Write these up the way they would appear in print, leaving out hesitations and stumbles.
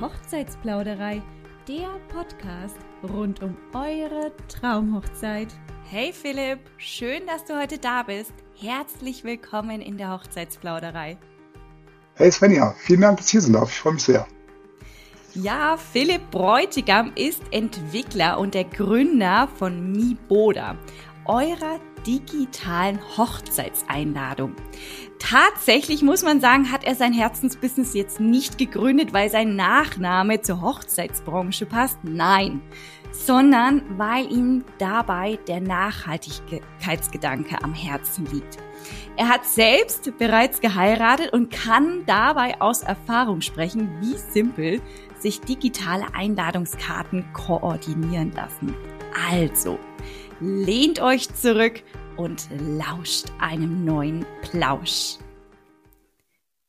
Hochzeitsplauderei, der Podcast rund um eure Traumhochzeit. Hey Philipp, schön, dass du heute da bist. Herzlich willkommen in der Hochzeitsplauderei. Hey Svenja, vielen Dank, dass ich hier sein darf. Ich freue mich sehr. Ja, Philipp Bräutigam ist Entwickler und der Gründer von MiBoda, eurer digitalen Hochzeitseinladung. Tatsächlich muss man sagen, hat er sein Herzensbusiness jetzt nicht gegründet, weil sein Nachname zur Hochzeitsbranche passt. Nein, sondern weil ihm dabei der Nachhaltigkeitsgedanke am Herzen liegt. Er hat selbst bereits geheiratet und kann dabei aus Erfahrung sprechen, wie simpel sich digitale Einladungskarten koordinieren lassen. Also, lehnt euch zurück und lauscht einem neuen Plausch.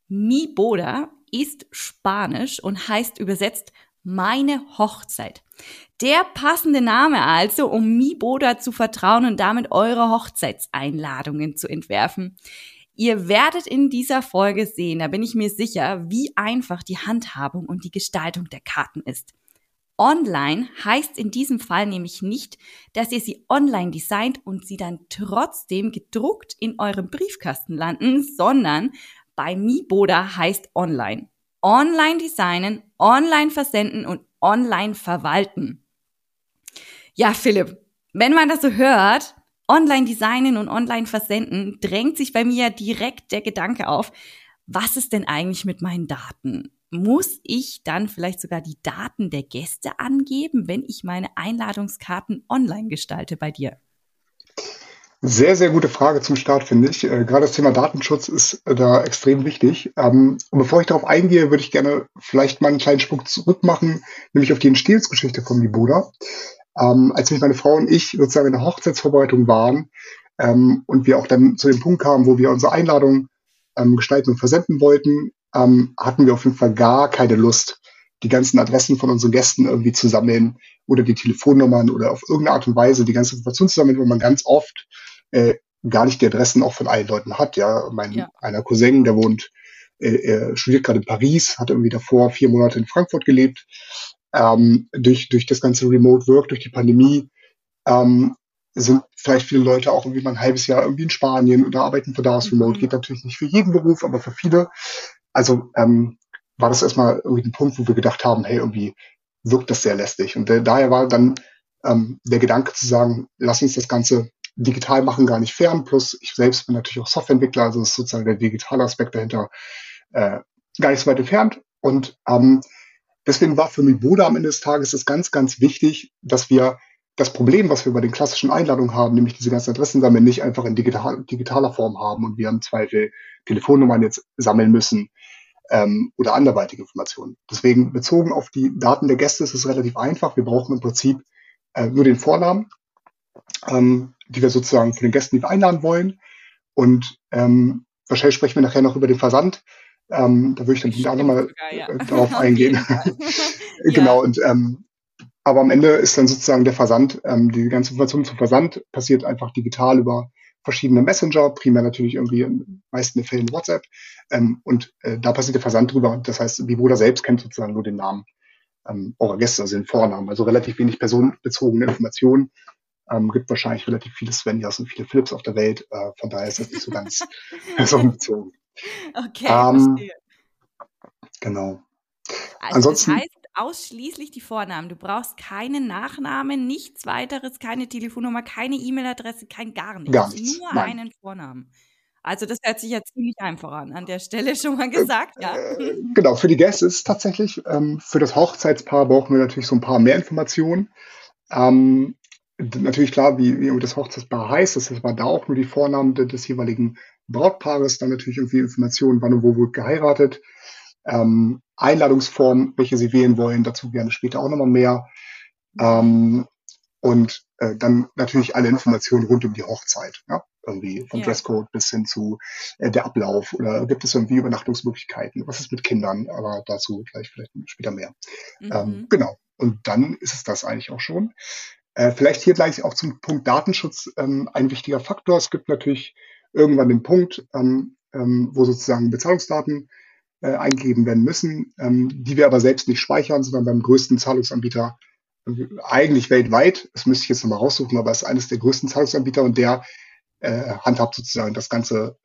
MiBoda ist Spanisch und heißt übersetzt meine Hochzeit. Der passende Name also, um MiBoda zu vertrauen und damit eure Hochzeitseinladungen zu entwerfen. Ihr werdet in dieser Folge sehen, da bin ich mir sicher, wie einfach die Handhabung und die Gestaltung der Karten ist. Online heißt in diesem Fall nämlich nicht, dass ihr sie online designt und sie dann trotzdem gedruckt in eurem Briefkasten landen, sondern bei MiBoda heißt online. Online designen, online versenden und online verwalten. Ja, Philipp, wenn man das so hört, online designen und online versenden, drängt sich bei mir direkt der Gedanke auf, was ist denn eigentlich mit meinen Daten? Muss ich dann vielleicht sogar die Daten der Gäste angeben, wenn ich meine Einladungskarten online gestalte bei dir? Sehr, sehr gute Frage zum Start, finde ich. Gerade das Thema Datenschutz ist da extrem wichtig. Und bevor ich darauf eingehe, würde ich gerne vielleicht mal einen kleinen Sprung zurück machen, nämlich auf die Entstehungsgeschichte von MiBoda. Als mich meine Frau und ich sozusagen in der Hochzeitsvorbereitung waren und wir auch dann zu dem Punkt kamen, wo wir unsere Einladung gestalten und versenden wollten, hatten wir auf jeden Fall gar keine Lust, die ganzen Adressen von unseren Gästen irgendwie zu sammeln oder die Telefonnummern oder auf irgendeine Art und Weise die ganze Information zu sammeln, wo man ganz oft gar nicht die Adressen auch von allen Leuten hat. Ja, einer Cousin, der studiert gerade in Paris, hat irgendwie davor 4 Monate in Frankfurt gelebt, durch das ganze Remote Work, durch die Pandemie, sind vielleicht viele Leute auch irgendwie mal ein halbes Jahr irgendwie in Spanien oder arbeiten von da aus remote. Geht natürlich nicht für jeden Beruf, aber für viele. Also war das erstmal irgendwie ein Punkt, wo wir gedacht haben, hey, irgendwie wirkt das sehr lästig. Und daher war dann der Gedanke zu sagen, lass uns das Ganze digital machen, gar nicht fern. Plus ich selbst bin natürlich auch Softwareentwickler, also ist sozusagen der digitale Aspekt dahinter gar nicht so weit entfernt. Und deswegen war für MiBoda am Ende des Tages das ganz, ganz wichtig, dass wir das Problem, was wir bei den klassischen Einladungen haben, nämlich diese ganzen Adressen sammeln, nicht einfach in digitaler Form haben und wir im Zweifel Telefonnummern jetzt sammeln müssen oder anderweitige Informationen. Deswegen bezogen auf die Daten der Gäste ist es relativ einfach. Wir brauchen im Prinzip nur den Vornamen, die wir sozusagen von den Gästen, die wir einladen wollen. Und wahrscheinlich sprechen wir nachher noch über den Versand. Da würde ich dann auch nochmal darauf eingehen. Genau, und aber am Ende ist dann sozusagen der Versand, die ganze Information zum Versand passiert einfach digital über verschiedene Messenger, primär natürlich irgendwie in den meisten Fällen WhatsApp. Da passiert der Versand drüber. Das heißt, MiBoda selbst kennt sozusagen nur den Namen eurer Gäste, also den Vornamen. Also relativ wenig personenbezogene Informationen. Gibt wahrscheinlich relativ viele Svenjas und viele Philips auf der Welt. Von daher ist das nicht so ganz personenbezogen. Okay, verstehe. Genau. Also ansonsten, das heißt, ausschließlich die Vornamen. Du brauchst keinen Nachnamen, nichts weiteres, keine Telefonnummer, keine E-Mail-Adresse, kein gar nichts. Gar nichts. Nur einen Vornamen. Also das hört sich ja ziemlich einfach an der Stelle schon mal gesagt. Ja. Genau, für die Gäste ist es tatsächlich, für das Hochzeitspaar brauchen wir natürlich so ein paar mehr Informationen. Natürlich klar, wie das Hochzeitspaar heißt, das ist aber da auch nur die Vornamen des jeweiligen Brautpaares, dann natürlich irgendwie Informationen, wann und wo wird geheiratet. Einladungsform, welche Sie wählen wollen, dazu gerne später auch nochmal mehr. Dann natürlich alle Informationen rund um die Hochzeit. Ja? Irgendwie vom Dresscode bis hin zu der Ablauf oder gibt es irgendwie Übernachtungsmöglichkeiten? Was ist mit Kindern? Aber dazu gleich vielleicht später mehr. Genau. Und dann ist es das eigentlich auch schon. Vielleicht hier gleich auch zum Punkt Datenschutz ein wichtiger Faktor. Es gibt natürlich irgendwann den Punkt, wo sozusagen Bezahlungsdaten eingegeben werden müssen, die wir aber selbst nicht speichern, sondern beim größten Zahlungsanbieter, eigentlich weltweit, das müsste ich jetzt nochmal raussuchen, aber es ist eines der größten Zahlungsanbieter und der handhabt sozusagen das ganze,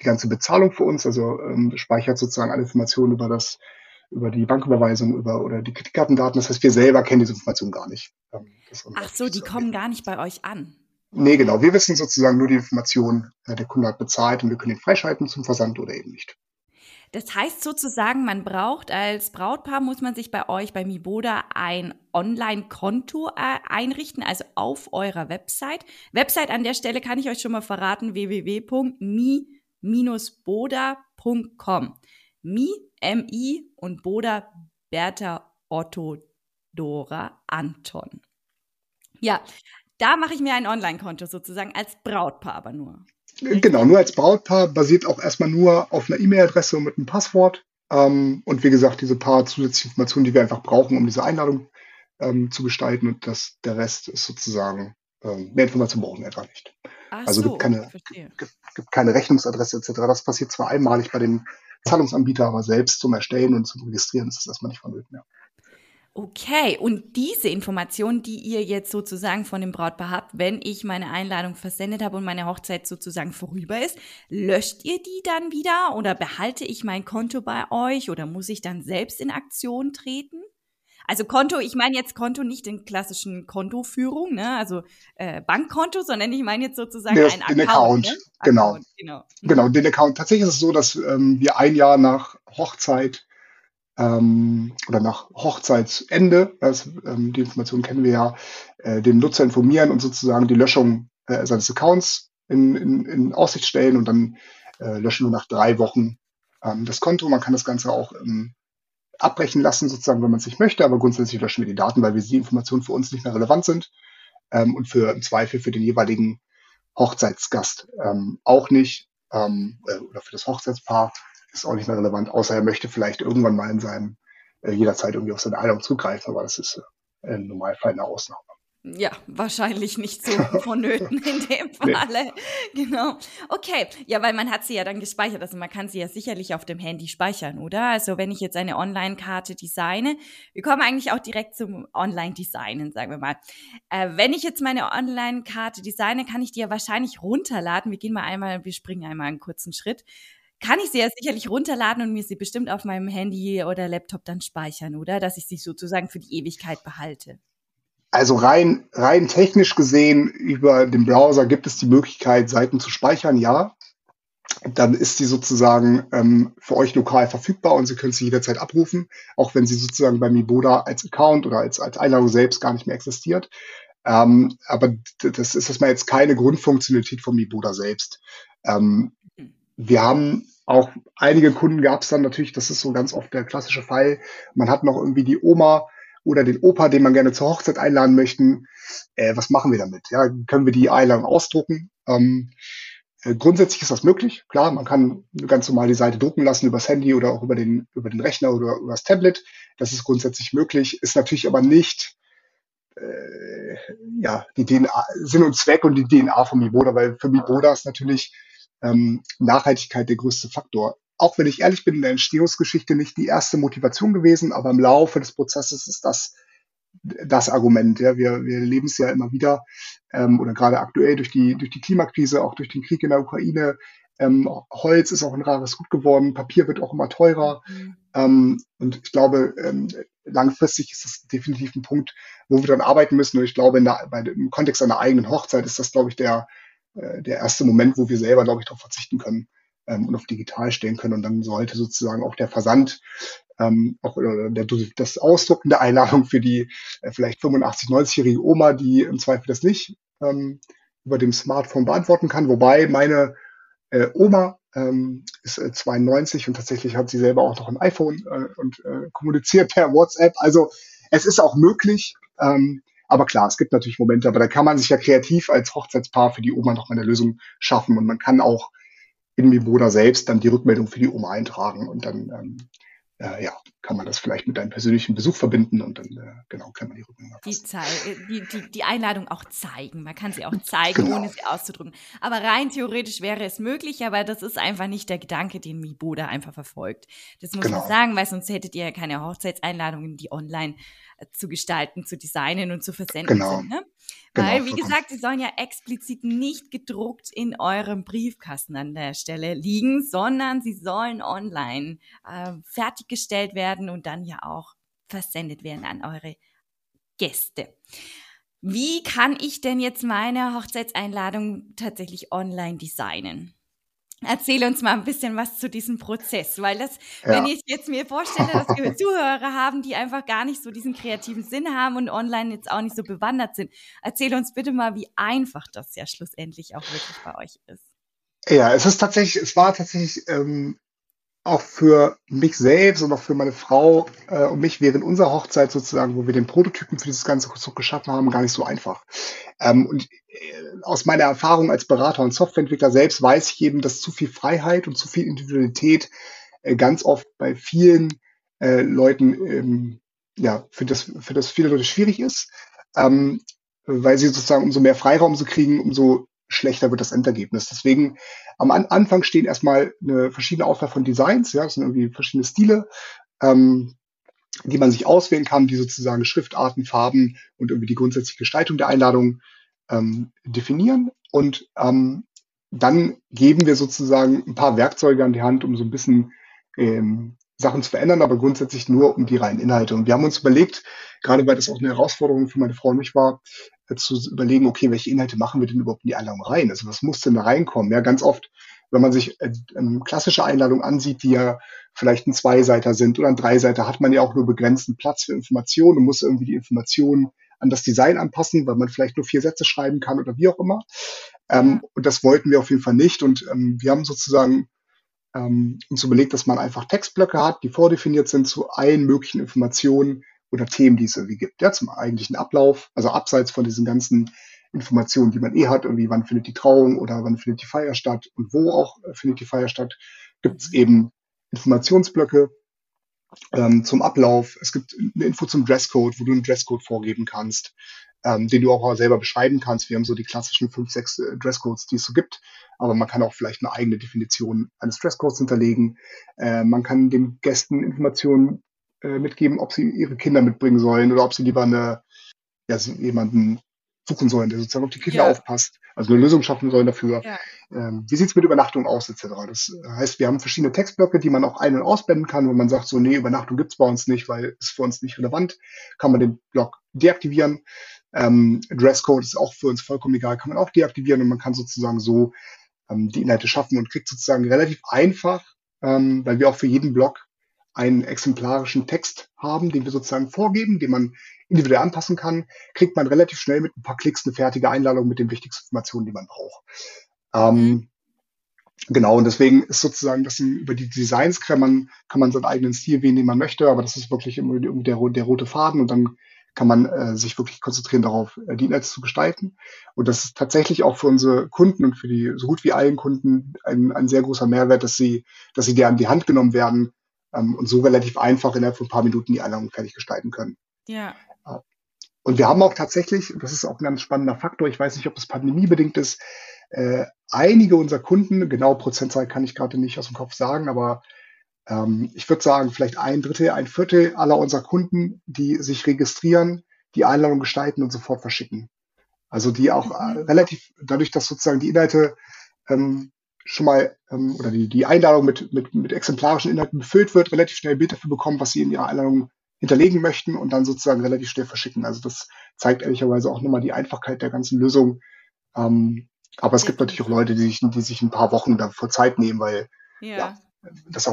die ganze Bezahlung für uns, also speichert sozusagen alle Informationen über das, über die Banküberweisung oder die Kreditkartendaten. Das heißt, wir selber kennen diese Informationen gar nicht. Ach so, die kommen gar nicht bei euch an? Nee, genau. Wir wissen sozusagen nur die Informationen, der Kunde hat bezahlt und wir können ihn freischalten zum Versand oder eben nicht. Das heißt sozusagen, man braucht als Brautpaar, muss man sich bei euch, bei Miboda, ein Online-Konto einrichten, also auf eurer Website. Website an der Stelle kann ich euch schon mal verraten, www.mi-boda.com. Mi, M-I und Boda, Bertha, Otto, Dora, Anton. Ja, da mache ich mir ein Online-Konto sozusagen, als Brautpaar aber nur. Genau, nur als Brautpaar, basiert auch erstmal nur auf einer E-Mail-Adresse und mit einem Passwort. Und wie gesagt, diese paar zusätzliche Informationen, die wir einfach brauchen, um diese Einladung zu gestalten. Und das, der Rest ist sozusagen, mehr Informationen brauchen wir einfach nicht. Ach also so, gibt keine Rechnungsadresse etc. Das passiert zwar einmalig bei dem Zahlungsanbieter, aber selbst zum Erstellen und zum Registrieren ist das erstmal nicht vonnöten mehr. Okay, und diese Informationen, die ihr jetzt sozusagen von dem Brautpaar habt, wenn ich meine Einladung versendet habe und meine Hochzeit sozusagen vorüber ist, löscht ihr die dann wieder oder behalte ich mein Konto bei euch oder muss ich dann selbst in Aktion treten? Also Konto, ich meine jetzt Konto nicht in klassischen Kontoführung, ne? Also Bankkonto, sondern ich meine jetzt sozusagen einen Account. Den Account, ne? Genau, den Account. Tatsächlich ist es so, dass wir ein Jahr nach Hochzeit oder nach Hochzeitsende, die Information kennen wir ja, den Nutzer informieren und sozusagen die Löschung seines Accounts in Aussicht stellen und dann löschen wir nach 3 Wochen das Konto. Man kann das Ganze auch abbrechen lassen, sozusagen, wenn man es nicht möchte, aber grundsätzlich löschen wir die Daten, weil wir die Informationen für uns nicht mehr relevant sind und für im Zweifel für den jeweiligen Hochzeitsgast auch nicht oder für das Hochzeitspaar. Ist auch nicht mehr relevant, außer er möchte vielleicht irgendwann mal in seinem, jederzeit irgendwie auf seine Einladung zugreifen, aber das ist im Normalfall eine Ausnahme. Ja, wahrscheinlich nicht so vonnöten in dem Falle. Nee. Genau. Okay, ja, weil man hat sie ja dann gespeichert, also man kann sie ja sicherlich auf dem Handy speichern, oder? Also wenn ich jetzt eine Online-Karte designe, wir kommen eigentlich auch direkt zum Online-Designen, sagen wir mal. Wenn ich jetzt meine Online-Karte designe, kann ich die ja wahrscheinlich runterladen. Wir springen einmal einen kurzen Schritt. Kann ich sie ja sicherlich runterladen und mir sie bestimmt auf meinem Handy oder Laptop dann speichern, oder? Dass ich sie sozusagen für die Ewigkeit behalte. Also rein technisch gesehen über den Browser gibt es die Möglichkeit, Seiten zu speichern, ja. Dann ist sie sozusagen für euch lokal verfügbar und Sie können sie jederzeit abrufen, auch wenn sie sozusagen bei Miboda als Account oder als Einladung selbst gar nicht mehr existiert. Aber das ist erstmal jetzt keine Grundfunktionalität von Miboda selbst. Wir haben auch einige Kunden gab es dann natürlich, das ist so ganz oft der klassische Fall, man hat noch irgendwie die Oma oder den Opa, den man gerne zur Hochzeit einladen möchten. Was machen wir damit? Ja, können wir die Einladung ausdrucken? Grundsätzlich ist das möglich. Klar, man kann ganz normal die Seite drucken lassen übers Handy oder auch über den Rechner oder übers Tablet. Das ist grundsätzlich möglich, ist natürlich aber nicht die DNA, Sinn und Zweck und die DNA von Miboda, weil für Miboda ist natürlich Nachhaltigkeit der größte Faktor. Auch wenn ich ehrlich bin, in der Entstehungsgeschichte nicht die erste Motivation gewesen, aber im Laufe des Prozesses ist das Argument. Ja. Wir leben es ja immer wieder oder gerade aktuell durch die Klimakrise, auch durch den Krieg in der Ukraine. Holz ist auch ein rares Gut geworden, Papier wird auch immer teurer. Und ich glaube, langfristig ist das definitiv ein Punkt, wo wir dann arbeiten müssen. Und ich glaube, im Kontext einer eigenen Hochzeit ist das, glaube ich, der erste Moment, wo wir selber, glaube ich, darauf verzichten können und auf digital stellen können. Und dann sollte sozusagen auch der Versand, das Ausdrucken der Einladung für die vielleicht 85-, 90-jährige Oma, die im Zweifel das nicht über dem Smartphone beantworten kann. Wobei meine Oma ist 92 und tatsächlich hat sie selber auch noch ein iPhone und kommuniziert per WhatsApp. Also es ist auch möglich, aber klar, es gibt natürlich Momente, aber da kann man sich ja kreativ als Hochzeitspaar für die Oma nochmal eine Lösung schaffen und man kann auch in Miboda selbst dann die Rückmeldung für die Oma eintragen und dann ja, kann man das vielleicht mit einem persönlichen Besuch verbinden und dann genau kann man die Rückmeldung erfassen. Die Einladung auch zeigen. Man kann sie auch zeigen, genau, ohne sie auszudrücken. Aber rein theoretisch wäre es möglich, aber das ist einfach nicht der Gedanke, den Mibo da einfach verfolgt. Das muss man sagen, weil sonst hättet ihr keine Hochzeitseinladungen, die online zu gestalten, zu designen und zu versenden sind, ne? Weil, wie gesagt, sie sollen ja explizit nicht gedruckt in eurem Briefkasten an der Stelle liegen, sondern sie sollen online fertiggestellt werden und dann ja auch versendet werden an eure Gäste. Wie kann ich denn jetzt meine Hochzeitseinladung tatsächlich online designen? Erzähl uns mal ein bisschen was zu diesem Prozess, weil das, wenn ich jetzt mir vorstelle, dass wir Zuhörer haben, die einfach gar nicht so diesen kreativen Sinn haben und online jetzt auch nicht so bewandert sind. Erzähl uns bitte mal, wie einfach das ja schlussendlich auch wirklich bei euch ist. Ja, es war tatsächlich auch für mich selbst und auch für meine Frau und mich während unserer Hochzeit sozusagen, wo wir den Prototypen für dieses ganze Konstrukt geschaffen haben, gar nicht so einfach. Und aus meiner Erfahrung als Berater und Softwareentwickler selbst weiß ich eben, dass zu viel Freiheit und zu viel Individualität ganz oft bei vielen Leuten für das viele Leute schwierig ist, weil sie sozusagen umso mehr Freiraum zu kriegen, umso schlechter wird das Endergebnis. Deswegen am Anfang stehen erstmal eine verschiedene Auswahl von Designs, das sind irgendwie verschiedene Stile, die man sich auswählen kann, die sozusagen Schriftarten, Farben und irgendwie die grundsätzliche Gestaltung der Einladung definieren. Und dann geben wir sozusagen ein paar Werkzeuge an die Hand, um so ein bisschen Sachen zu verändern, aber grundsätzlich nur um die reinen Inhalte. Und wir haben uns überlegt, gerade weil das auch eine Herausforderung für meine Frau und mich war, zu überlegen, okay, welche Inhalte machen wir denn überhaupt in die Einladung rein? Also was muss denn da reinkommen? Ja, ganz oft, wenn man sich klassische Einladungen ansieht, die ja vielleicht ein Zweiseiter sind oder ein Dreiseiter, hat man ja auch nur begrenzten Platz für Informationen und muss irgendwie die Informationen an das Design anpassen, weil man vielleicht nur 4 Sätze schreiben kann oder wie auch immer. Und das wollten wir auf jeden Fall nicht. Und wir haben sozusagen uns überlegt, dass man einfach Textblöcke hat, die vordefiniert sind zu allen möglichen Informationen oder Themen, die es irgendwie gibt. Ja, zum eigentlichen Ablauf, also abseits von diesen ganzen Informationen, die man hat, irgendwie wann findet die Trauung oder wann findet die Feier statt und wo auch findet die Feier statt, gibt es eben Informationsblöcke zum Ablauf. Es gibt eine Info zum Dresscode, wo du einen Dresscode vorgeben kannst, den du auch selber beschreiben kannst. Wir haben so die klassischen 5, 6 Dresscodes, die es so gibt, aber man kann auch vielleicht eine eigene Definition eines Dresscodes hinterlegen. Man kann den Gästen Informationen mitgeben, ob sie ihre Kinder mitbringen sollen oder ob sie lieber jemanden suchen sollen, der sozusagen auf die Kinder aufpasst, also eine Lösung schaffen sollen dafür. Ja. Wie sieht es mit Übernachtung aus, etc.? Das heißt, wir haben verschiedene Textblöcke, die man auch ein- und ausblenden kann, wo man sagt, so, nee, Übernachtung gibt es bei uns nicht, weil es für uns nicht relevant, kann man den Block deaktivieren. Dresscode ist auch für uns vollkommen egal, kann man auch deaktivieren und man kann sozusagen so die Inhalte schaffen und kriegt sozusagen relativ einfach, weil wir auch für jeden Block einen exemplarischen Text haben, den wir sozusagen vorgeben, den man individuell anpassen kann, kriegt man relativ schnell mit ein paar Klicks eine fertige Einladung mit den wichtigsten Informationen, die man braucht. Genau, und deswegen ist sozusagen, dass über die Designs kann man seinen eigenen Stil wählen, den man möchte, aber das ist wirklich immer der rote Faden und dann kann man sich wirklich konzentrieren darauf, die Inhalte zu gestalten. Und das ist tatsächlich auch für unsere Kunden und für die so gut wie allen Kunden ein sehr großer Mehrwert, dass sie dir an die Hand genommen werden, und so relativ einfach innerhalb von ein paar Minuten die Einladung fertig gestalten können. Ja. Und wir haben auch tatsächlich, das ist auch ein ganz spannender Faktor, ich weiß nicht, ob das pandemiebedingt ist, einige unserer Kunden, genau Prozentzahl kann ich gerade nicht aus dem Kopf sagen, aber ich würde sagen, vielleicht 1/3, 1/4 aller unserer Kunden, die sich registrieren, die Einladung gestalten und sofort verschicken. Also die auch relativ, dadurch, dass sozusagen die Inhalte schon mal oder die Einladung mit exemplarischen Inhalten befüllt wird, relativ schnell ein Bild dafür bekommen, was sie in ihrer Einladung hinterlegen möchten und dann sozusagen relativ schnell verschicken. Also das zeigt ehrlicherweise auch nochmal die Einfachheit der ganzen Lösung. Aber es gibt natürlich auch Leute, die sich ein paar Wochen dafür Zeit nehmen, weil das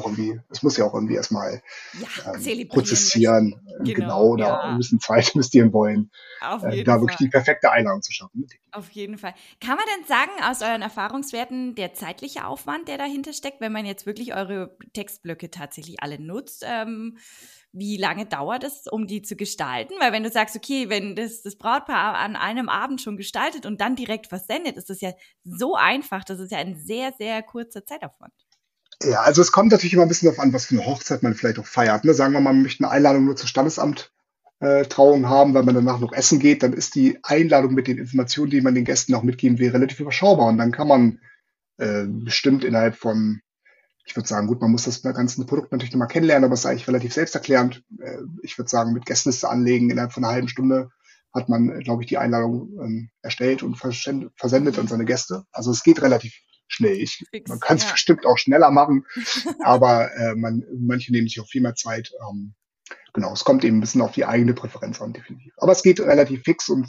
muss ja auch irgendwie erstmal prozessieren, oder ein bisschen Zeit investieren wollen, da wirklich die perfekte Einladung zu schaffen. Auf jeden Fall. Kann man denn sagen, aus euren Erfahrungswerten, der zeitliche Aufwand, der dahinter steckt, wenn man jetzt wirklich eure Textblöcke tatsächlich alle nutzt, wie lange dauert es, um die zu gestalten? Weil wenn du sagst, okay, wenn das Brautpaar an einem Abend schon gestaltet und dann direkt versendet, ist das ja so einfach, das ist ja ein sehr, sehr kurzer Zeitaufwand. Ja, also es kommt natürlich immer ein bisschen darauf an, was für eine Hochzeit man vielleicht auch feiert. Ne? Sagen wir mal, man möchte eine Einladung nur zur Standesamt-Trauung haben, weil man danach noch essen geht, dann ist die Einladung mit den Informationen, die man den Gästen auch mitgeben will, relativ überschaubar. Und dann kann man bestimmt innerhalb von, ich würde sagen, gut, man muss das ganze Produkt natürlich nochmal kennenlernen, aber es ist eigentlich relativ selbsterklärend. Ich würde sagen, mit Gästeliste anlegen, innerhalb von einer halben Stunde hat man, glaube ich, die Einladung erstellt und versendet an seine Gäste. Also es geht relativ schnell. Man kann es bestimmt auch schneller machen, aber manche nehmen sich auch viel mehr Zeit. Genau, es kommt eben ein bisschen auf die eigene Präferenz an, definitiv. Aber es geht relativ fix und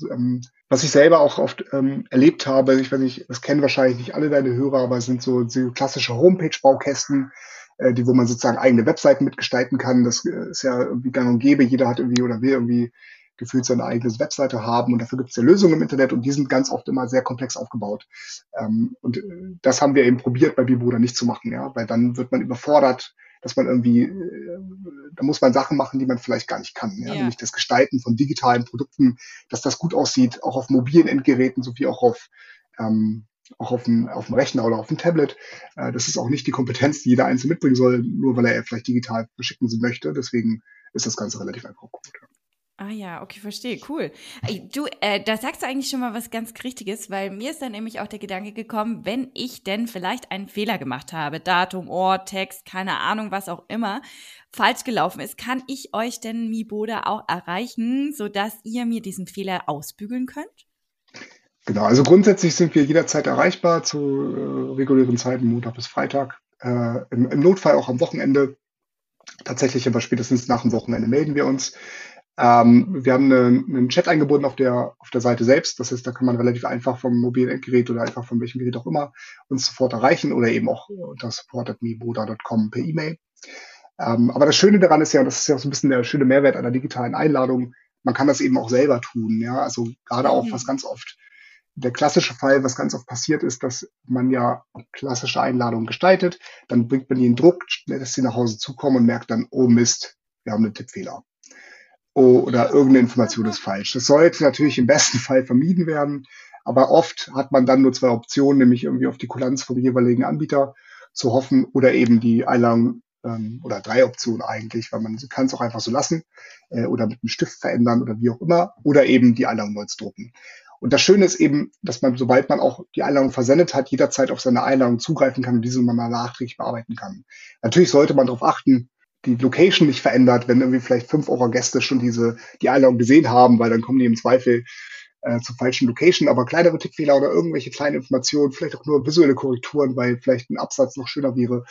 was ich selber auch oft erlebt habe, ich weiß nicht, das kennen wahrscheinlich nicht alle deine Hörer, aber es sind so klassische Homepage-Baukästen, wo man sozusagen eigene Webseiten mitgestalten kann. Das ist ja irgendwie gang und gäbe. Jeder hat irgendwie oder will irgendwie gefühlt seine eigene Webseite haben und dafür gibt es ja Lösungen im Internet und die sind ganz oft immer sehr komplex aufgebaut. Und das haben wir eben probiert bei Bibruder nicht zu machen, ja, weil dann wird man überfordert, dass man irgendwie, da muss man Sachen machen, die man vielleicht gar nicht kann. Ja? Nämlich das Gestalten von digitalen Produkten, dass das gut aussieht, auch auf mobilen Endgeräten sowie auch auf dem Rechner oder auf dem Tablet. Das ist auch nicht die Kompetenz, die jeder Einzelne mitbringen soll, nur weil er vielleicht digital verschicken möchte. Deswegen ist das Ganze relativ einfach. Ah ja, okay, verstehe, cool. Du, da sagst du eigentlich schon mal was ganz Richtiges, weil mir ist dann nämlich auch der Gedanke gekommen, wenn ich denn vielleicht einen Fehler gemacht habe, Datum, Ort, Text, keine Ahnung, was auch immer, falsch gelaufen ist, kann ich euch denn Bibruder auch erreichen, sodass ihr mir diesen Fehler ausbügeln könnt? Genau, also grundsätzlich sind wir jederzeit erreichbar zu regulären Zeiten, Montag bis Freitag, im Notfall auch am Wochenende. Tatsächlich aber spätestens nach dem Wochenende melden wir uns. Wir haben einen Chat eingebunden auf der Seite selbst. Das heißt, da kann man relativ einfach vom mobilen Endgerät oder einfach von welchem Gerät auch immer uns sofort erreichen oder eben auch unter support@bibruder.com per E-Mail. Aber das Schöne daran ist ja, und das ist ja auch so ein bisschen der schöne Mehrwert einer digitalen Einladung, man kann das eben auch selber tun. Ja? Also gerade auch, was ganz oft der klassische Fall, was ganz oft passiert ist, dass man ja klassische Einladungen gestaltet, dann bringt man ihnen Druck, lässt sie nach Hause zukommen und merkt dann, oh Mist, wir haben einen Tippfehler. Oder irgendeine Information ist falsch. Das sollte natürlich im besten Fall vermieden werden, aber oft hat man dann nur zwei Optionen, nämlich irgendwie auf die Kulanz vom jeweiligen Anbieter zu hoffen oder eben die Einladung oder drei Optionen eigentlich, weil man kann es auch einfach so lassen oder mit einem Stift verändern oder wie auch immer oder eben die Einladung neu zu drucken. Und das Schöne ist eben, dass man, sobald man auch die Einladung versendet hat, jederzeit auf seine Einladung zugreifen kann und diese nochmal nachträglich bearbeiten kann. Natürlich sollte man darauf achten, die Location nicht verändert, wenn irgendwie vielleicht 5 eurer Gäste schon die Einladung gesehen haben, weil dann kommen die im Zweifel zur falschen Location. Aber kleinere Tippfehler oder irgendwelche kleinen Informationen, vielleicht auch nur visuelle Korrekturen, weil vielleicht ein Absatz noch schöner wäre,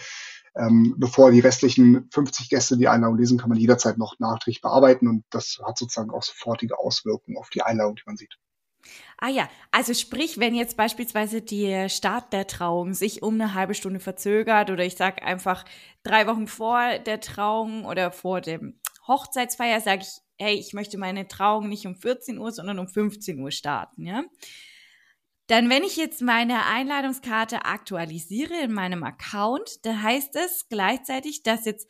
bevor die restlichen 50 Gäste die Einladung lesen, kann man jederzeit noch nachträglich bearbeiten und das hat sozusagen auch sofortige Auswirkungen auf die Einladung, die man sieht. Ah ja, also sprich, wenn jetzt beispielsweise der Start der Trauung sich um eine halbe Stunde verzögert oder ich sage einfach 3 Wochen vor der Trauung oder vor dem Hochzeitsfeier sage ich, hey, ich möchte meine Trauung nicht um 14 Uhr, sondern um 15 Uhr starten, ja? Dann, wenn ich jetzt meine Einladungskarte aktualisiere in meinem Account, dann heißt es gleichzeitig, dass jetzt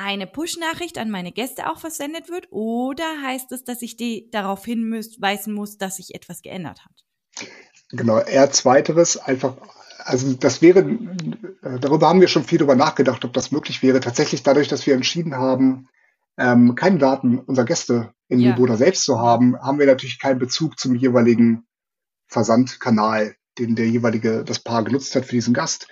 eine Push-Nachricht an meine Gäste auch versendet wird oder heißt es, dass ich die darauf hinweisen muss, dass sich etwas geändert hat? Genau, eher zweiteres. Einfach, also das wäre, darüber haben wir schon viel drüber nachgedacht, ob das möglich wäre. Tatsächlich dadurch, dass wir entschieden haben, keine Daten unserer Gäste in Bibruder selbst zu haben, haben wir natürlich keinen Bezug zum jeweiligen Versandkanal, den das Paar genutzt hat für diesen Gast.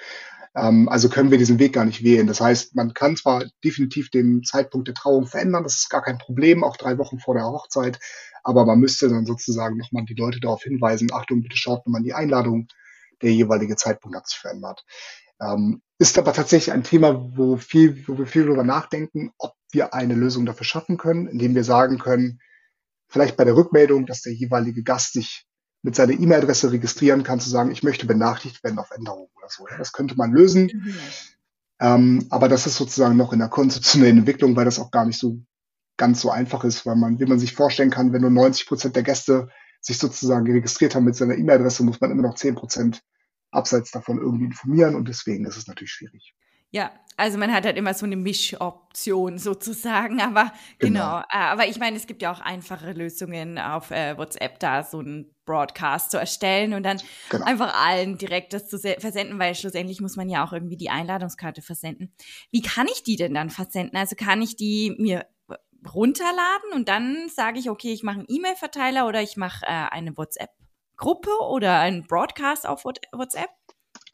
Also können wir diesen Weg gar nicht wählen. Das heißt, man kann zwar definitiv den Zeitpunkt der Trauung verändern, das ist gar kein Problem, auch 3 Wochen vor der Hochzeit, aber man müsste dann sozusagen nochmal die Leute darauf hinweisen, Achtung, bitte schaut nochmal die Einladung, der jeweilige Zeitpunkt hat sich verändert. Ist aber tatsächlich ein Thema, wo wir viel darüber nachdenken, ob wir eine Lösung dafür schaffen können, indem wir sagen können, vielleicht bei der Rückmeldung, dass der jeweilige Gast sich mit seiner E-Mail-Adresse registrieren kann, zu sagen, ich möchte benachrichtigt werden auf Änderungen oder so. Das könnte man lösen. Aber das ist sozusagen noch in der konzeptionellen Entwicklung, weil das auch gar nicht so ganz so einfach ist, weil man, wie man sich vorstellen kann, wenn nur 90% der Gäste sich sozusagen registriert haben mit seiner E-Mail-Adresse, muss man immer noch 10% abseits davon irgendwie informieren und deswegen ist es natürlich schwierig. Ja, also man hat halt immer so eine Mischoption sozusagen, aber genau. Aber ich meine, es gibt ja auch einfache Lösungen auf WhatsApp, da so ein Broadcast zu erstellen und dann einfach allen direkt das zu versenden, weil schlussendlich muss man ja auch irgendwie die Einladungskarte versenden. Wie kann ich die denn dann versenden? Also kann ich die mir runterladen und dann sage ich, okay, ich mache einen E-Mail-Verteiler oder ich mache eine WhatsApp-Gruppe oder einen Broadcast auf WhatsApp?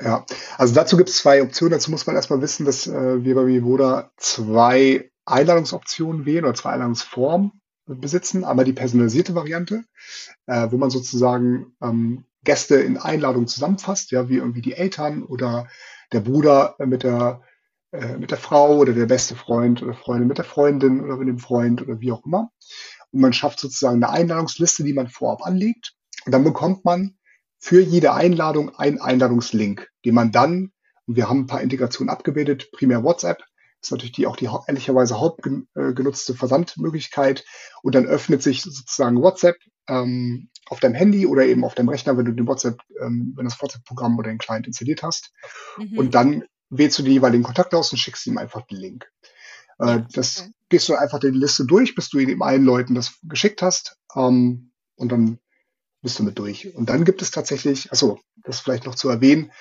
Ja, also dazu gibt es zwei Optionen. Dazu muss man erstmal wissen, dass wir bei Vivoda zwei Einladungsoptionen wählen oder zwei Einladungsformen besitzen. Einmal die personalisierte Variante, wo man sozusagen Gäste in Einladung zusammenfasst, ja, wie irgendwie die Eltern oder der Bruder mit der Frau oder der beste Freund oder Freundin mit der Freundin oder mit dem Freund oder wie auch immer. Und man schafft sozusagen eine Einladungsliste, die man vorab anlegt. Und dann bekommt man für jede Einladung einen Einladungslink, den man dann, und wir haben ein paar Integrationen abgebildet, primär WhatsApp, ist natürlich die ehrlicherweise hauptgenutzte Versandmöglichkeit. Und dann öffnet sich sozusagen WhatsApp auf deinem Handy oder eben auf deinem Rechner, wenn du wenn das WhatsApp-Programm oder den Client installiert hast. Mhm. Und dann wählst du die jeweiligen Kontakte aus und schickst ihm einfach den Link. Gehst du einfach die Liste durch, bis du eben allen Leuten das geschickt hast. Und dann bist du mit durch. Und dann gibt es tatsächlich, das vielleicht noch zu erwähnen,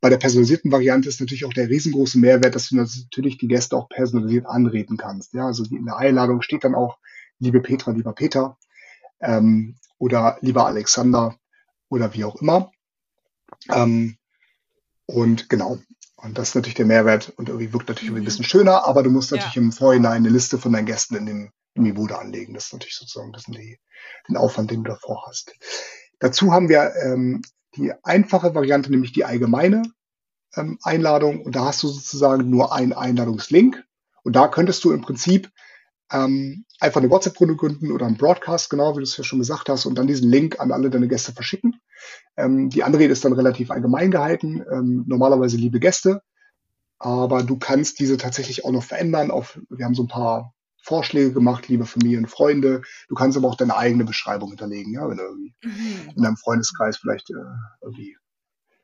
bei der personalisierten Variante ist natürlich auch der riesengroße Mehrwert, dass du natürlich die Gäste auch personalisiert anreden kannst. Ja, also in der Einladung steht dann auch, liebe Petra, lieber Peter oder lieber Alexander oder wie auch immer. Und das ist natürlich der Mehrwert und irgendwie wirkt natürlich ein bisschen schöner, aber du musst natürlich im Vorhinein eine Liste von deinen Gästen in dem Vivoda anlegen. Das ist natürlich sozusagen den Aufwand, den du davor hast. Dazu haben wir die einfache Variante, nämlich die allgemeine Einladung. Und da hast du sozusagen nur einen Einladungslink. Und da könntest du im Prinzip einfach eine WhatsApp-Runde gründen oder einen Broadcast, genau wie du es ja schon gesagt hast, und dann diesen Link an alle deine Gäste verschicken. Die Anrede ist dann relativ allgemein gehalten, normalerweise liebe Gäste. Aber du kannst diese tatsächlich auch noch verändern. Wir haben so ein paar Vorschläge gemacht, liebe Familie und Freunde. Du kannst aber auch deine eigene Beschreibung hinterlegen, ja, wenn du irgendwie in deinem Freundeskreis vielleicht irgendwie,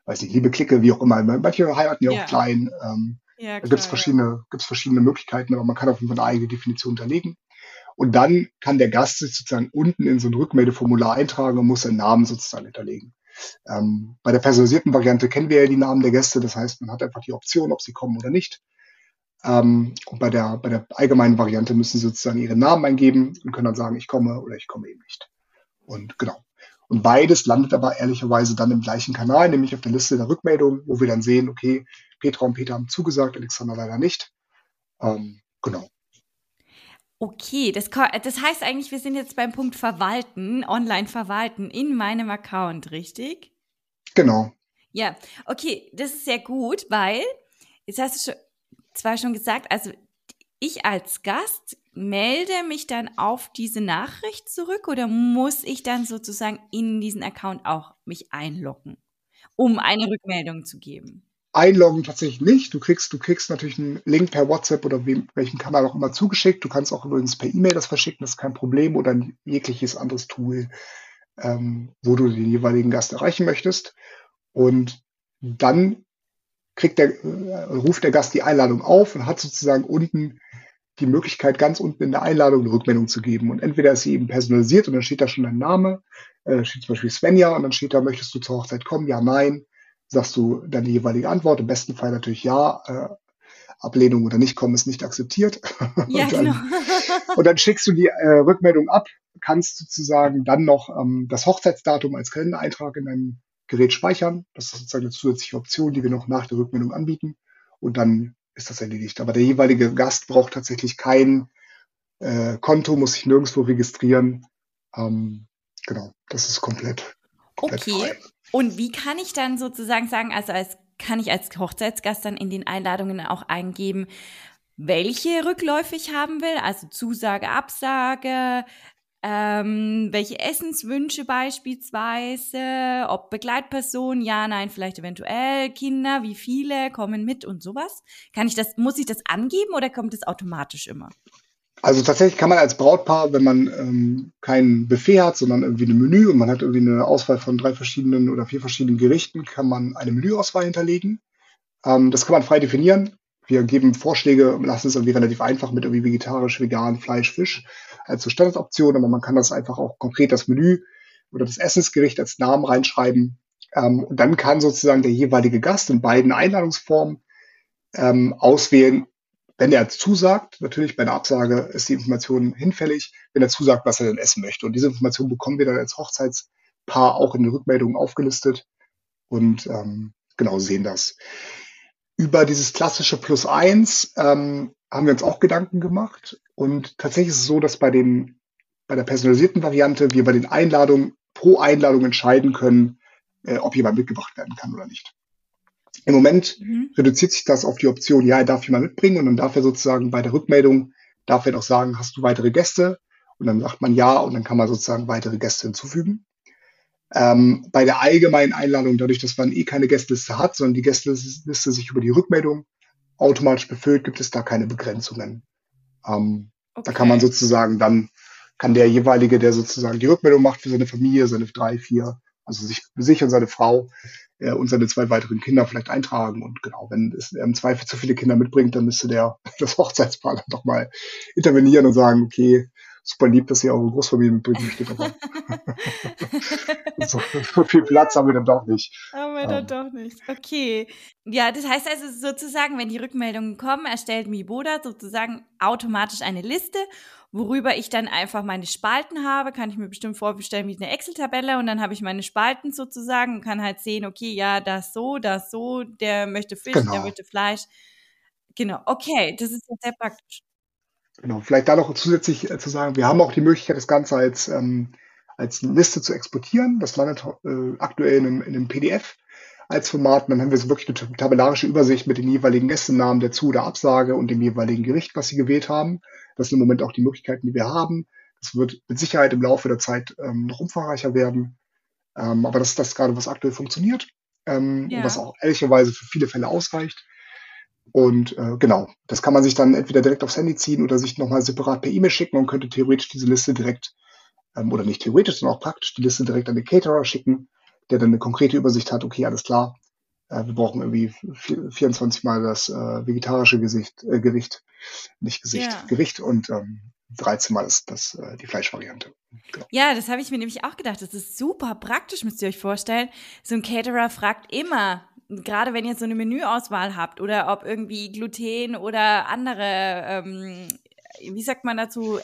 weiß nicht, liebe Clique, wie auch immer. Manche heiraten ja auch klein. Da gibt es verschiedene Möglichkeiten, aber man kann auf jeden Fall eine eigene Definition hinterlegen. Und dann kann der Gast sich sozusagen unten in so ein Rückmeldeformular eintragen und muss seinen Namen sozusagen hinterlegen. Bei der personalisierten Variante kennen wir ja die Namen der Gäste, das heißt, man hat einfach die Option, ob sie kommen oder nicht. Und bei der allgemeinen Variante müssen sie sozusagen ihren Namen eingeben und können dann sagen, ich komme oder ich komme eben nicht. Und genau. Und beides landet aber ehrlicherweise dann im gleichen Kanal, nämlich auf der Liste der Rückmeldung, wo wir dann sehen, okay, Petra und Peter haben zugesagt, Alexander leider nicht. Genau. Okay, das heißt eigentlich, wir sind jetzt beim Punkt Verwalten, online verwalten in meinem Account, richtig? Genau. Ja, okay, das ist sehr gut, weil, jetzt hast du schon gesagt, also ich als Gast melde mich dann auf diese Nachricht zurück oder muss ich dann sozusagen in diesen Account auch mich einloggen, um eine Rückmeldung zu geben? Einloggen tatsächlich nicht. Du kriegst natürlich einen Link per WhatsApp oder welchen Kanal auch immer zugeschickt. Du kannst auch übrigens per E-Mail das verschicken, das ist kein Problem, oder ein jegliches anderes Tool, wo du den jeweiligen Gast erreichen möchtest. Und dann ruft der Gast die Einladung auf und hat sozusagen unten die Möglichkeit, ganz unten in der Einladung eine Rückmeldung zu geben. Und entweder ist sie eben personalisiert und dann steht da schon dein Name, steht zum Beispiel Svenja und dann steht da, möchtest du zur Hochzeit kommen? Ja, nein. Sagst du dann die jeweilige Antwort, im besten Fall natürlich ja, Ablehnung oder nicht kommen ist nicht akzeptiert. Ja, und dann schickst du die Rückmeldung ab, kannst sozusagen dann noch das Hochzeitsdatum als Kalendereintrag in deinem Gerät speichern. Das ist sozusagen eine zusätzliche Option, die wir noch nach der Rückmeldung anbieten. Und dann ist das erledigt. Aber der jeweilige Gast braucht tatsächlich kein Konto, muss sich nirgendwo registrieren. Genau, das ist komplett frei. Und wie kann ich dann sozusagen sagen, kann ich als Hochzeitsgast dann in den Einladungen auch eingeben, welche Rückläufe ich haben will, also Zusage, Absage, welche Essenswünsche beispielsweise, ob Begleitperson, ja, nein, vielleicht eventuell, Kinder, wie viele kommen mit und sowas? Muss ich das angeben oder kommt das automatisch immer? Also tatsächlich kann man als Brautpaar, wenn man kein Buffet hat, sondern irgendwie ein Menü und man hat irgendwie eine Auswahl von 3 verschiedenen oder 4 verschiedenen Gerichten, kann man eine Menüauswahl hinterlegen. Das kann man frei definieren. Wir geben Vorschläge und lassen es irgendwie relativ einfach mit irgendwie vegetarisch, vegan, Fleisch, Fisch als so Standardoption, aber man kann das einfach auch konkret das Menü oder das Essensgericht als Namen reinschreiben. Und dann kann sozusagen der jeweilige Gast in beiden Einladungsformen auswählen, wenn er zusagt. Natürlich bei einer Absage ist die Information hinfällig, wenn er zusagt, was er denn essen möchte. Und diese Information bekommen wir dann als Hochzeitspaar auch in den Rückmeldungen aufgelistet und genau sehen das. Über dieses klassische +1 haben wir uns auch Gedanken gemacht. Und tatsächlich ist es so, dass bei der personalisierten Variante wir bei den Einladungen pro Einladung entscheiden können, ob jemand mitgebracht werden kann oder nicht. Im Moment reduziert sich das auf die Option, ja, er darf jemand mitbringen, und dann darf er sozusagen bei der Rückmeldung, darf er doch sagen, hast du weitere Gäste? Und dann sagt man ja, und dann kann man sozusagen weitere Gäste hinzufügen. Bei der allgemeinen Einladung, dadurch, dass man keine Gästeliste hat, sondern die Gästeliste sich über die Rückmeldung automatisch befüllt, gibt es da keine Begrenzungen. Okay. Da kann man sozusagen dann, kann der jeweilige, der sozusagen die Rückmeldung macht für seine Familie, seine 3, 4, also sich und seine Frau und seine 2 weiteren Kinder vielleicht eintragen. Und genau, wenn es im Zweifel zu viele Kinder mitbringt, dann müsste das Hochzeitspaar dann doch mal intervenieren und sagen, okay, super lieb, dass ihr eure Großfamilie mitbringen möchtet. So viel Platz haben wir dann doch nicht. Okay. Ja, das heißt also sozusagen, wenn die Rückmeldungen kommen, erstellt Miboda sozusagen automatisch eine Liste, worüber ich dann einfach meine Spalten habe. Kann ich mir bestimmt vorstellen wie eine Excel-Tabelle, und dann habe ich meine Spalten sozusagen und kann halt sehen, okay, ja, das so, der möchte Fisch, genau, der möchte Fleisch. Genau, okay, das ist sehr praktisch. Genau, vielleicht da noch zusätzlich zu sagen, wir haben auch die Möglichkeit, das Ganze als Liste zu exportieren. Das landet aktuell in einem PDF als Format. Dann haben wir so wirklich eine tabellarische Übersicht mit den jeweiligen Gästennamen, der Zu- oder Absage und dem jeweiligen Gericht, was sie gewählt haben. Das sind im Moment auch die Möglichkeiten, die wir haben. Das wird mit Sicherheit im Laufe der Zeit noch umfangreicher werden. Aber das ist das gerade, was aktuell funktioniert, und was auch ehrlicherweise für viele Fälle ausreicht. Und genau, das kann man sich dann entweder direkt aufs Handy ziehen oder sich nochmal separat per E-Mail schicken und könnte theoretisch diese Liste direkt, oder nicht theoretisch, sondern auch praktisch, die Liste direkt an den Caterer schicken, der dann eine konkrete Übersicht hat, okay, alles klar, wir brauchen irgendwie 24 Mal das vegetarische Gericht und 13 Mal ist das die Fleischvariante. Genau. Ja, das habe ich mir nämlich auch gedacht, das ist super praktisch, müsst ihr euch vorstellen. So ein Caterer fragt immer, gerade wenn ihr so eine Menüauswahl habt oder ob irgendwie Gluten oder andere, wie sagt man dazu,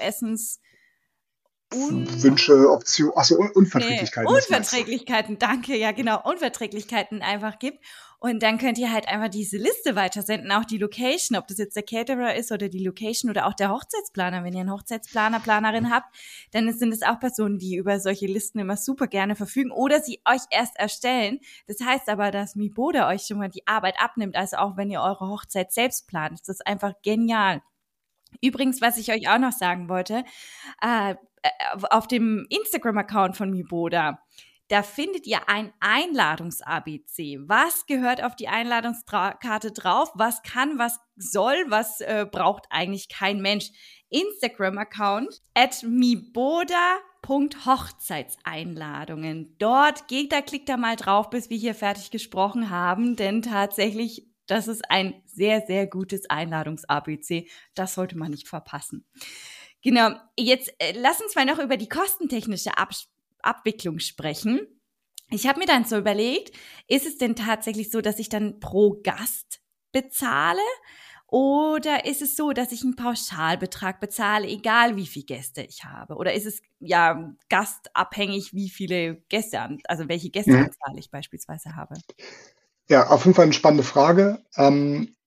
Wünsche, Optionen, achso, Unverträglichkeiten. Nee, Unverträglichkeiten, danke, ja genau, Unverträglichkeiten einfach gibt. Und dann könnt ihr halt einfach diese Liste weitersenden, auch die Location, ob das jetzt der Caterer ist oder die Location oder auch der Hochzeitsplaner. Wenn ihr einen Hochzeitsplaner, Planerin habt, dann sind es auch Personen, die über solche Listen immer super gerne verfügen oder sie euch erst erstellen. Das heißt aber, dass Miboda euch schon mal die Arbeit abnimmt, also auch wenn ihr eure Hochzeit selbst plant. Das ist einfach genial. Übrigens, was ich euch auch noch sagen wollte, auf dem Instagram-Account von Miboda, da findet ihr ein Einladungs-ABC. Was gehört auf die Einladungskarte drauf? Was kann, was soll, was braucht eigentlich kein Mensch? Instagram-Account @miboda.hochzeitseinladungen. Dort klickt da mal drauf, bis wir hier fertig gesprochen haben. Denn tatsächlich, das ist ein sehr, sehr gutes Einladungs-ABC. Das sollte man nicht verpassen. Genau, jetzt lass uns mal noch über die kostentechnische Abwicklung sprechen. Ich habe mir dann so überlegt, ist es denn tatsächlich so, dass ich dann pro Gast bezahle, oder ist es so, dass ich einen Pauschalbetrag bezahle, egal wie viele Gäste ich habe? Oder ist es ja gastabhängig, wie viele Gäste, also welche Gästeanzahl ich beispielsweise habe? Ja, auf jeden Fall eine spannende Frage.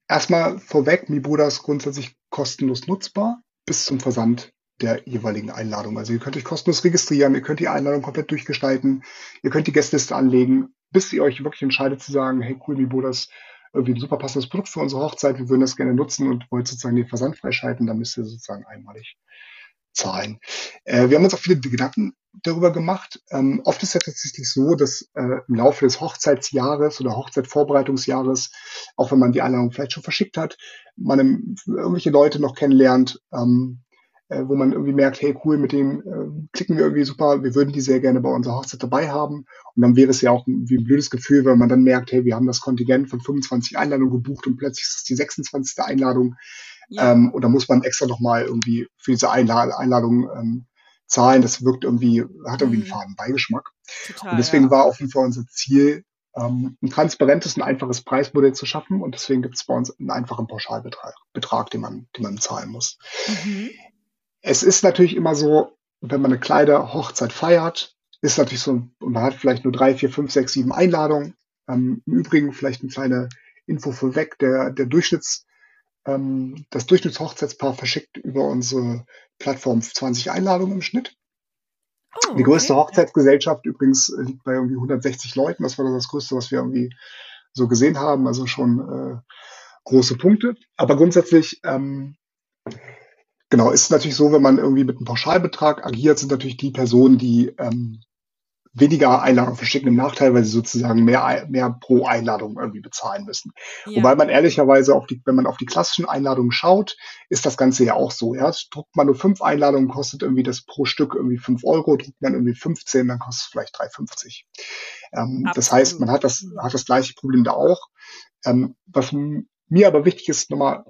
Erstmal vorweg, Miboda ist grundsätzlich kostenlos nutzbar bis zum Versand der jeweiligen Einladung. Also ihr könnt euch kostenlos registrieren, ihr könnt die Einladung komplett durchgestalten, ihr könnt die Gästeliste anlegen, bis ihr euch wirklich entscheidet zu sagen, hey cool, Miboda ist irgendwie ein super passendes Produkt für unsere Hochzeit, wir würden das gerne nutzen und wollt sozusagen den Versand freischalten, dann müsst ihr sozusagen einmalig zahlen. Wir haben uns auch viele Gedanken darüber gemacht. Oft ist es ja tatsächlich so, dass im Laufe des Hochzeitsjahres oder Hochzeitsvorbereitungsjahres, auch wenn man die Einladung vielleicht schon verschickt hat, man irgendwelche Leute noch kennenlernt, wo man irgendwie merkt, hey cool, mit dem klicken wir irgendwie super, wir würden die sehr gerne bei unserer Hochzeit dabei haben. Und dann wäre es ja auch wie ein blödes Gefühl, wenn man dann merkt, hey, wir haben das Kontingent von 25 Einladungen gebucht und plötzlich ist es die 26. Einladung. Ja. Und dann muss man extra nochmal irgendwie für diese Einladung Zahlen, das wirkt irgendwie, hat irgendwie einen faden Beigeschmack. Total, und deswegen war auf jeden Fall unser Ziel, ein transparentes und einfaches Preismodell zu schaffen, und deswegen gibt es bei uns einen einfachen Pauschalbetrag, den man zahlen muss. Mhm. Es ist natürlich immer so, wenn man eine kleine Hochzeit feiert, ist natürlich so, und man hat vielleicht nur 3, 4, 5, 6, 7 Einladungen. Im Übrigen vielleicht eine kleine Info vorweg, das Durchschnittshochzeitspaar verschickt über unsere Plattform 20 Einladungen im Schnitt. Oh, okay. Die größte Hochzeitsgesellschaft übrigens liegt bei irgendwie 160 Leuten. Das war das Größte, was wir irgendwie so gesehen haben. Also schon große Punkte. Aber grundsätzlich, genau, ist es natürlich so, wenn man irgendwie mit einem Pauschalbetrag agiert, sind natürlich die Personen, die weniger Einladungen verschicken, im Nachteil, weil sie sozusagen mehr pro Einladung irgendwie bezahlen müssen. Ja. Wobei man ehrlicherweise, wenn man auf die klassischen Einladungen schaut, ist das Ganze ja auch so. Ja? Druckt man nur 5 Einladungen, kostet irgendwie das pro Stück irgendwie 5 €, druckt man irgendwie 15, dann kostet es vielleicht 3,50. Das heißt, man hat das gleiche Problem da auch. Was mir aber wichtig ist, nochmal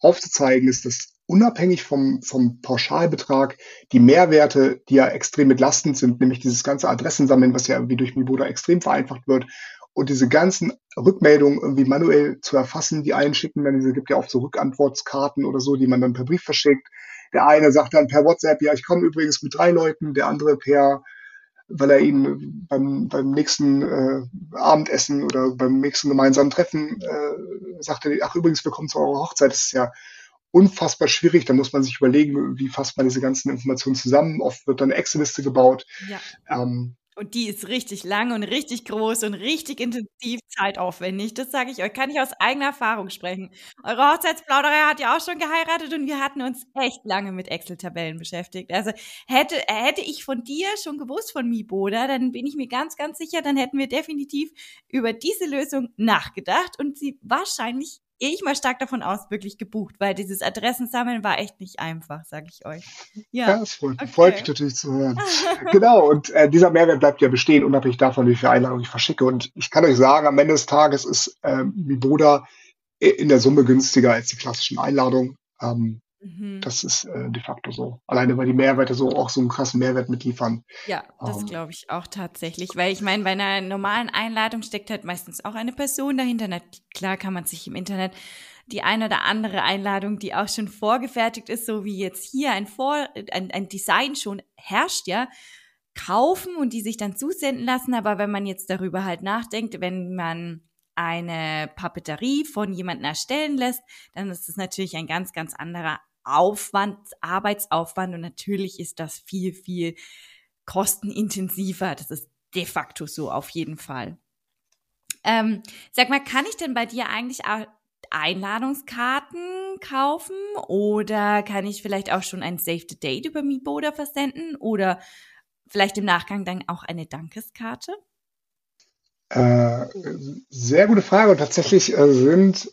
aufzuzeigen, ist, dass unabhängig vom Pauschalbetrag die Mehrwerte, die ja extrem entlastend sind, nämlich dieses ganze Adressensammeln, was ja irgendwie durch Miboda extrem vereinfacht wird, und diese ganzen Rückmeldungen irgendwie manuell zu erfassen, die einen schicken, denn es gibt ja oft so Rückantwortskarten oder so, die man dann per Brief verschickt. Der eine sagt dann per WhatsApp, ja, ich komme übrigens mit 3 Leuten, der andere weil er ihn beim nächsten Abendessen oder beim nächsten gemeinsamen Treffen sagte, ach übrigens, willkommen zu eurer Hochzeit. Das ist ja unfassbar schwierig, da muss man sich überlegen, wie fasst man diese ganzen Informationen zusammen. Oft wird dann eine Excel-Liste gebaut. Ja. Und die ist richtig lang und richtig groß und richtig intensiv zeitaufwendig. Das sage ich euch, kann ich aus eigener Erfahrung sprechen. Eure Hochzeitsplauderei hat ja auch schon geheiratet und wir hatten uns echt lange mit Excel-Tabellen beschäftigt. Also hätte ich von dir schon gewusst, von Miboda, dann bin ich mir ganz, ganz sicher, dann hätten wir definitiv über diese Lösung nachgedacht und sie wahrscheinlich, gehe ich mal stark davon aus, wirklich gebucht, weil dieses Adressensammeln war echt nicht einfach, sage ich euch. Ja, das freut mich natürlich zu hören. Genau, und dieser Mehrwert bleibt ja bestehen, unabhängig davon, wie viel Einladungen ich verschicke. Und ich kann euch sagen, am Ende des Tages ist Miboda in der Summe günstiger als die klassischen Einladungen. Das ist de facto so. Alleine, weil die Mehrwerte so einen krassen Mehrwert mitliefern. Ja, das glaube ich auch tatsächlich. Weil ich meine, bei einer normalen Einladung steckt halt meistens auch eine Person dahinter. Na, klar kann man sich im Internet die ein oder andere Einladung, die auch schon vorgefertigt ist, so wie jetzt hier ein Design schon herrscht, ja, kaufen und die sich dann zusenden lassen. Aber wenn man jetzt darüber halt nachdenkt, wenn man eine Papeterie von jemandem erstellen lässt, dann ist es natürlich ein ganz, ganz anderer Arbeitsaufwand, und natürlich ist das viel, viel kostenintensiver. Das ist de facto so, auf jeden Fall. Sag mal, kann ich denn bei dir eigentlich Einladungskarten kaufen oder kann ich vielleicht auch schon ein Save the Date über Miboda versenden oder vielleicht im Nachgang dann auch eine Dankeskarte? Sehr gute Frage, und tatsächlich sind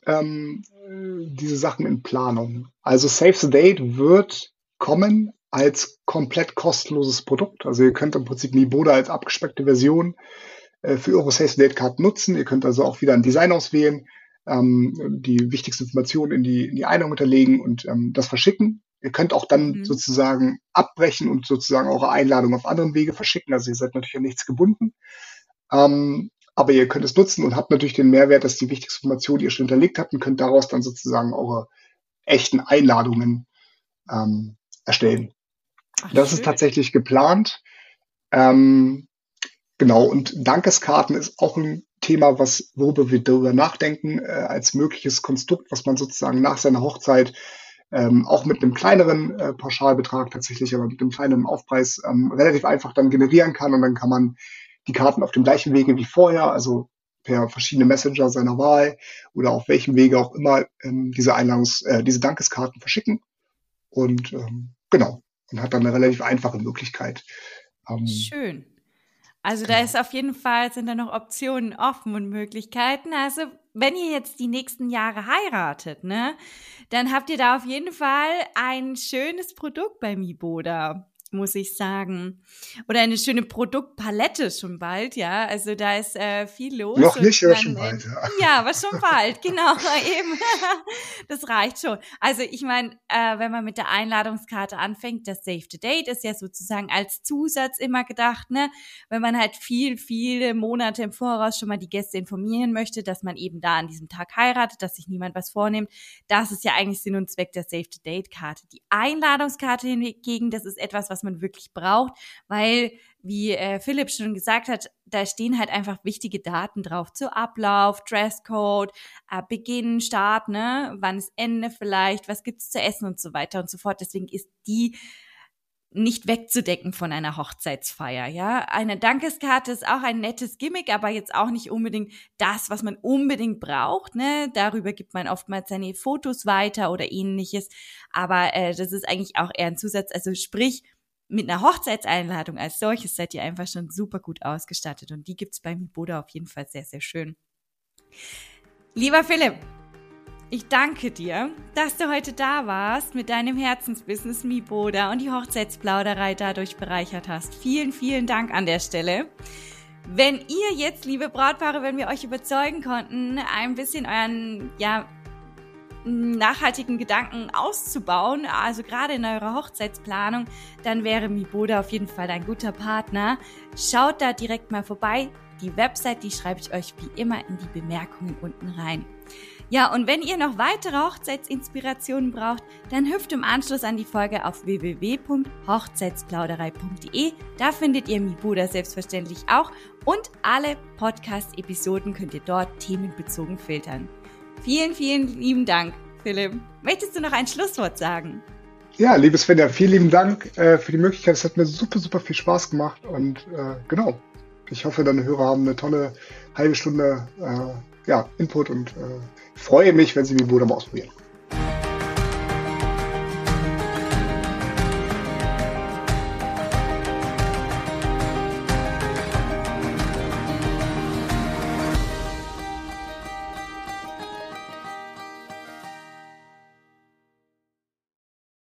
diese Sachen in Planung. Also Save the Date wird kommen als komplett kostenloses Produkt. Also ihr könnt im Prinzip Miboda als abgespeckte Version für eure Save the Date Karten nutzen. Ihr könnt also auch wieder ein Design auswählen, die wichtigsten Informationen in die Einladung hinterlegen und das verschicken. Ihr könnt auch dann sozusagen abbrechen und sozusagen eure Einladung auf anderen Wege verschicken. Also ihr seid natürlich an nichts gebunden. Aber ihr könnt es nutzen und habt natürlich den Mehrwert, dass die wichtigsten Informationen ihr schon hinterlegt habt und könnt daraus dann sozusagen eure echten Einladungen erstellen. Ach, das schön. Ist tatsächlich geplant. Genau, und Dankeskarten ist auch ein Thema, worüber wir darüber nachdenken, als mögliches Konstrukt, was man sozusagen nach seiner Hochzeit auch mit einem kleineren Pauschalbetrag tatsächlich, aber mit einem kleineren Aufpreis relativ einfach dann generieren kann, und dann kann man die Karten auf dem gleichen Wege wie vorher, also per verschiedene Messenger seiner Wahl oder auf welchem Wege auch immer, diese Dankeskarten verschicken. Und genau, und hat dann eine relativ einfache Möglichkeit. Schön. Also da ist auf jeden Fall, sind da noch Optionen offen und Möglichkeiten. Also wenn ihr jetzt die nächsten Jahre heiratet, ne, dann habt ihr da auf jeden Fall ein schönes Produkt bei Miboda. muss ich sagen. Oder eine schöne Produktpalette schon bald, ja. Also da ist viel los. Noch nicht, aber schon bald. Ja, aber schon bald, genau. Eben. Das reicht schon. Also ich meine, wenn man mit der Einladungskarte anfängt, das Save the Date ist ja sozusagen als Zusatz immer gedacht, ne? Wenn man halt viele Monate im Voraus schon mal die Gäste informieren möchte, dass man eben da an diesem Tag heiratet, dass sich niemand was vornimmt. Das ist ja eigentlich Sinn und Zweck der Save the Date-Karte. Die Einladungskarte hingegen, das ist etwas, was man wirklich braucht, weil, wie Philipp schon gesagt hat, da stehen halt einfach wichtige Daten drauf, zu Ablauf, Dresscode, Beginn, Start, ne, wann ist Ende vielleicht, was gibt's zu essen und so weiter und so fort. Deswegen ist die nicht wegzudenken von einer Hochzeitsfeier, ja. Eine Dankeskarte ist auch ein nettes Gimmick, aber jetzt auch nicht unbedingt das, was man unbedingt braucht, ne. Darüber gibt man oftmals seine Fotos weiter oder ähnliches, aber das ist eigentlich auch eher ein Zusatz, also sprich, mit einer Hochzeitseinladung als solches seid ihr einfach schon super gut ausgestattet und die gibt's bei Miboda auf jeden Fall sehr, sehr schön. Lieber Philipp, ich danke dir, dass du heute da warst, mit deinem Herzensbusiness Miboda und die Hochzeitsplauderei dadurch bereichert hast. Vielen, vielen Dank an der Stelle. Wenn ihr jetzt, liebe Brautpaare, wenn wir euch überzeugen konnten, ein bisschen euren, ja, nachhaltigen Gedanken auszubauen, also gerade in eurer Hochzeitsplanung, dann wäre Miboda auf jeden Fall ein guter Partner. Schaut da direkt mal vorbei. Die Website, die schreibe ich euch wie immer in die Bemerkungen unten rein. Ja, und wenn ihr noch weitere Hochzeitsinspirationen braucht, dann hüpft im Anschluss an die Folge auf www.hochzeitsplauderei.de. Da findet ihr Miboda selbstverständlich auch und alle Podcast-Episoden könnt ihr dort themenbezogen filtern. Vielen, vielen lieben Dank, Philipp. Möchtest du noch ein Schlusswort sagen? Ja, liebes Svenja, vielen lieben Dank für die Möglichkeit. Es hat mir super, super viel Spaß gemacht und genau. Ich hoffe, deine Hörer haben eine tolle halbe Stunde Input und freue mich, wenn sie Miboda mal ausprobieren.